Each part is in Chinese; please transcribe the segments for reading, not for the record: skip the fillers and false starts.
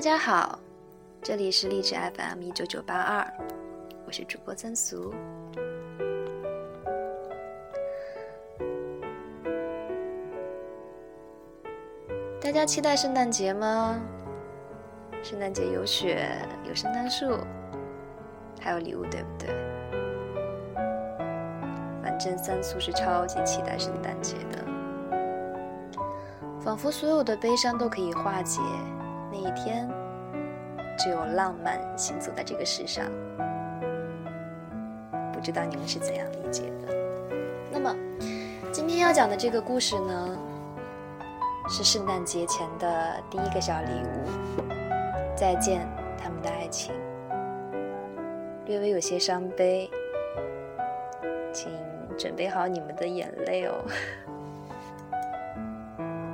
大家好，这里是励志 FM19982， 我是主播曾俗。大家期待圣诞节吗？圣诞节有雪，有圣诞树，还有礼物，对不对？反正三苏是超级期待圣诞节的，仿佛所有的悲伤都可以化解。那一天只有浪漫行走在这个世上，不知道你们是怎样理解的。那么今天要讲的这个故事呢，是圣诞节前的第一个小礼物，再见他们的爱情，略微有些伤悲，请准备好你们的眼泪哦。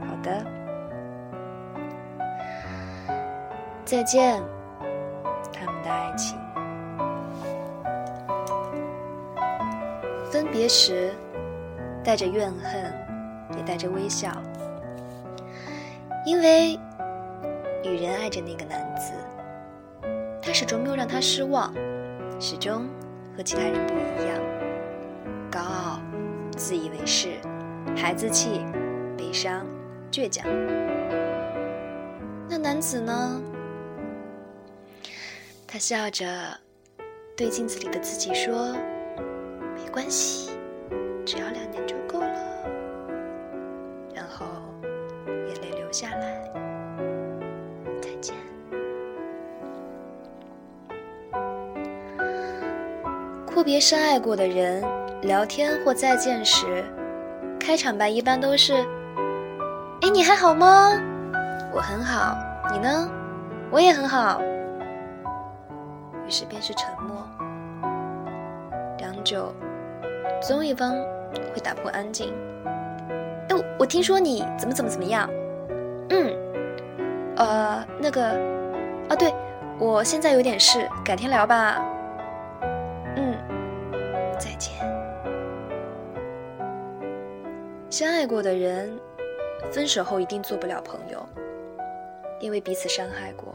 好的，再见他们的爱情。分别时带着怨恨，也带着微笑，因为雨人爱着那个男子，他始终没有让他失望，始终和其他人不一样，高傲、自以为是、孩子气、悲伤、倔强。那男子呢，他笑着对镜子里的自己说，没关系，只要2年就够了，然后眼泪流下来，再见。阔别深爱过的人聊天或再见时，开场白一般都是，哎，你还好吗？我很好，你呢？我也很好。于是便是沉默，良久，总有一方会打破安静，哎，我听说你怎么样？对，我现在有点事，改天聊吧。再见。相爱过的人分手后一定做不了朋友，因为彼此伤害过，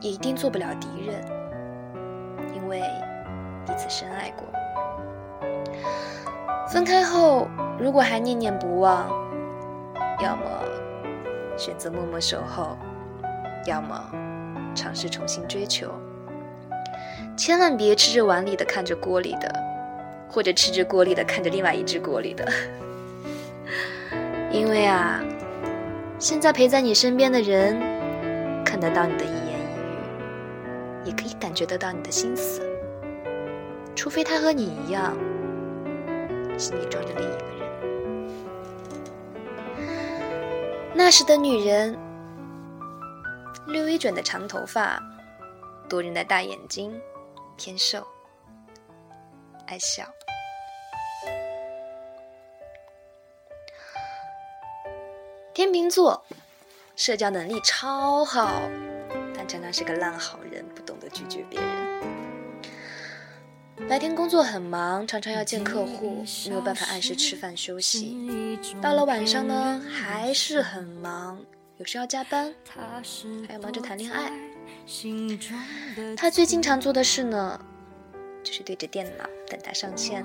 也一定做不了敌人，因为彼此深爱过。分开后如果还念念不忘，要么选择默默守候，要么尝试重新追求。千万别吃着碗里的看着锅里的，或者吃着锅里的看着另外一只锅里的。因为啊，现在陪在你身边的人看得到你的一言一语，也可以感觉得到你的心思，除非他和你一样心里装着另一个人。那时的女人，略微卷的长头发，多人的大眼睛，偏瘦，爱笑。天秤座，社交能力超好，但常常是个烂好人，不懂得拒绝别人。白天工作很忙，常常要见客户，没有办法按时吃饭休息。到了晚上呢，还是很忙，有时要加班，还有忙着谈恋爱。他最经常做的事呢，就是对着电脑等他上线，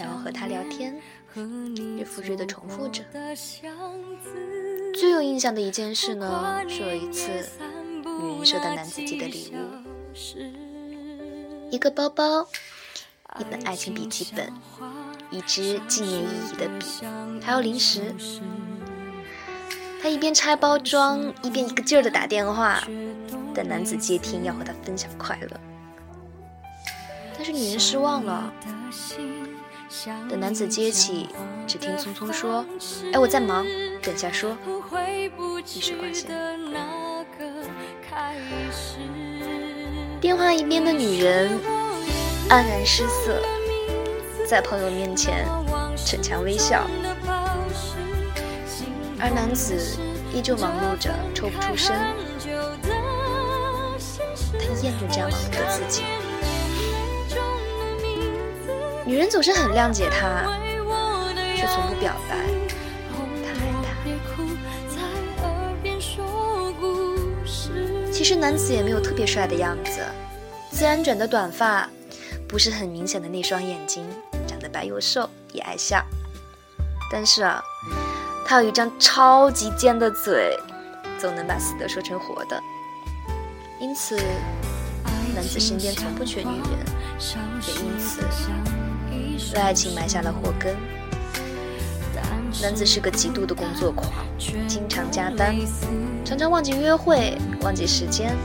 然后和他聊天，日复日的重复着。最有印象的一件事呢，是有一次女人收到男子寄的礼物，一个包包，一本爱情笔记本，一支纪念意义的笔，还有零食。他一边拆包装，一边一个劲儿的打电话，但男子接听要和他分享快乐。但是女人失望了，等男子接起，只听匆匆说，哎，我在忙，等下说，于是挂线。电话一边的女人黯然失色，在朋友面前逞强微笑，而男子依旧忙碌着，抽不出身。他厌倦这样忙碌的自己。女人总是很谅解他，却从不表白他爱他。其实男子也没有特别帅的样子，自然卷的短发，不是很明显的那双眼睛，长得白又瘦，也爱笑。但是啊，他有一张超级尖的嘴，总能把死的说成活的。因此男子身边从不缺女人，也因此为爱情埋下了祸根。男子是个极度的工作狂，经常加班，常常忘记约会，忘记时间，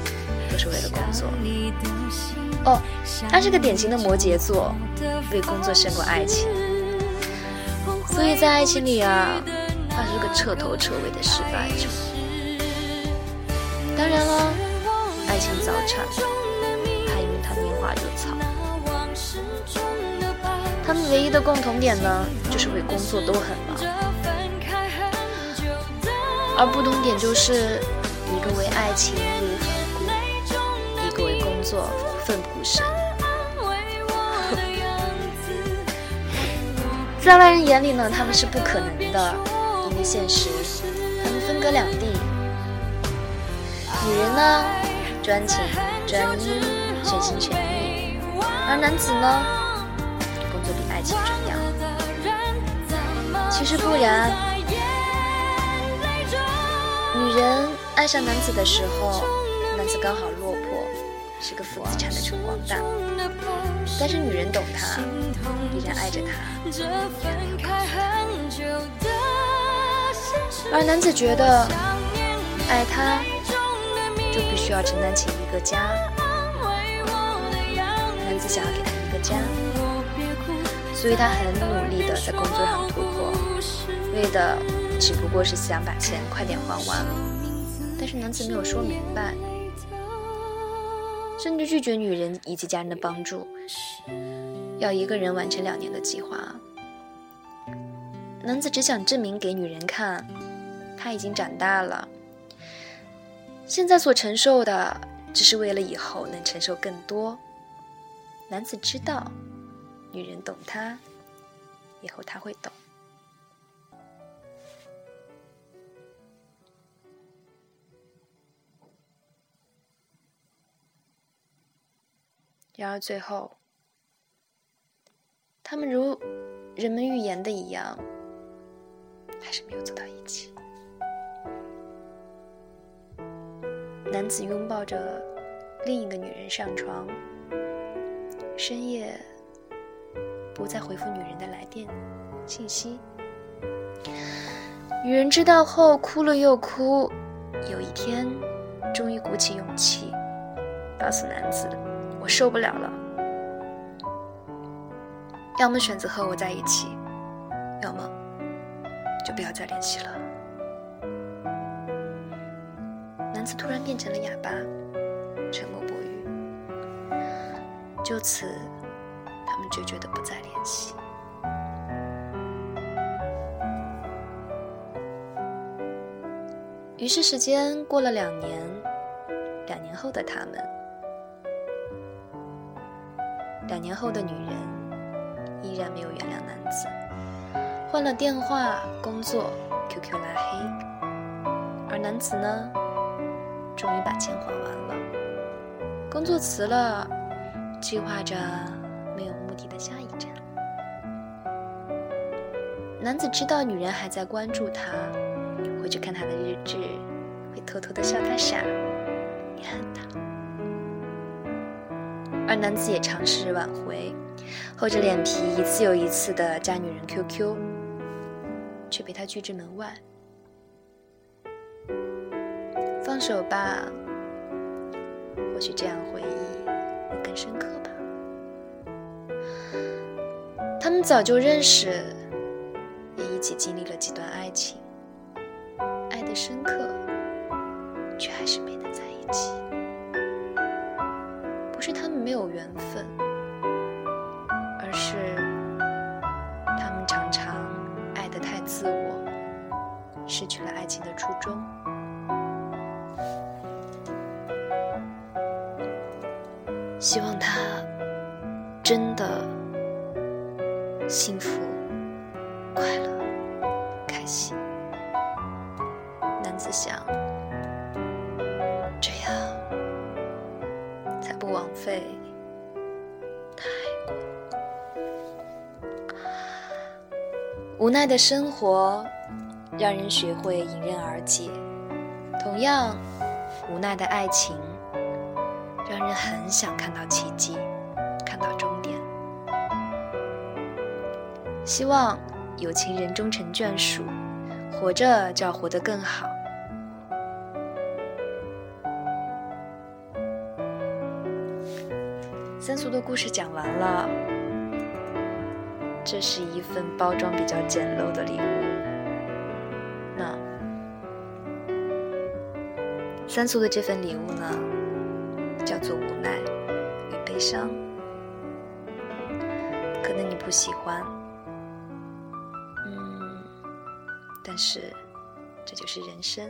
都是为了工作。哦，他是个典型的摩羯座，为工作胜过爱情。所以在爱情里啊，他是个彻头彻尾的失败者。当然了，爱情早产，还因为他拈花惹草。他们唯一的共同点呢，就是为工作都很忙。而不同点就是，一个为爱情义无反顾，一个为工作奋不顾身。在外人眼里呢，他们是不可能的，因为现实，他们分隔两地。女人呢，专情专一，全心全意；而男子呢，工作比爱情重要。其实不然，女人爱上男子的时候，男子刚好落魄，是个负资产的穷光蛋。但是女人懂他，依然爱着他，依然没有告诉他。而男子觉得爱他就必须要承担起一个家，男子想要给他一个家，所以他很努力的在工作上突破，为的只不过是想把钱快点还完。但是男子没有说明白，甚至拒绝女人以及家人的帮助，要一个人完成2年的计划。男子只想证明给女人看，他已经长大了，现在所承受的只是为了以后能承受更多。男子知道女人懂他，以后他会懂。然而最后，他们如人们预言的一样，还是没有走到一起。男子拥抱着另一个女人上床，深夜不再回复女人的来电信息。女人知道后哭了又哭，有一天终于鼓起勇气告诉男子，我受不了了，要么选择和我在一起，要么就不要再联系了。男子突然变成了哑巴，沉默不语。就此，他们决绝地不再联系。于是时间过了2年，2年后的他们，2年后的女人依然没有原谅男子，换了电话、工作、QQ 拉黑，而男子呢？终于把钱还完了，工作辞了，计划着没有目的的下一站。男子知道女人还在关注他，回去看他的日志，会偷偷的笑他傻，也恨他。而男子也尝试挽回，厚着脸皮一次又一次的加女人 QQ， 却被他拒之门外。放手吧，或许这样回忆会更深刻吧。他们早就认识，也一起经历了几段爱情，爱得深刻，却还是没能在一起。不是他们没有缘分，而是他们常常爱得太自我，失去了爱情的初衷。希望他真的幸福、快乐、开心。男子想，这样费太过。无奈的生活让人学会迎刃而解，同样无奈的爱情让人很想看到奇迹，看到终点。希望有情人终成眷属，活着就要活得更好。三苏的故事讲完了，这是一份包装比较简陋的礼物。那三苏的这份礼物呢，叫做无奈与悲伤。可能你不喜欢，但是这就是人生。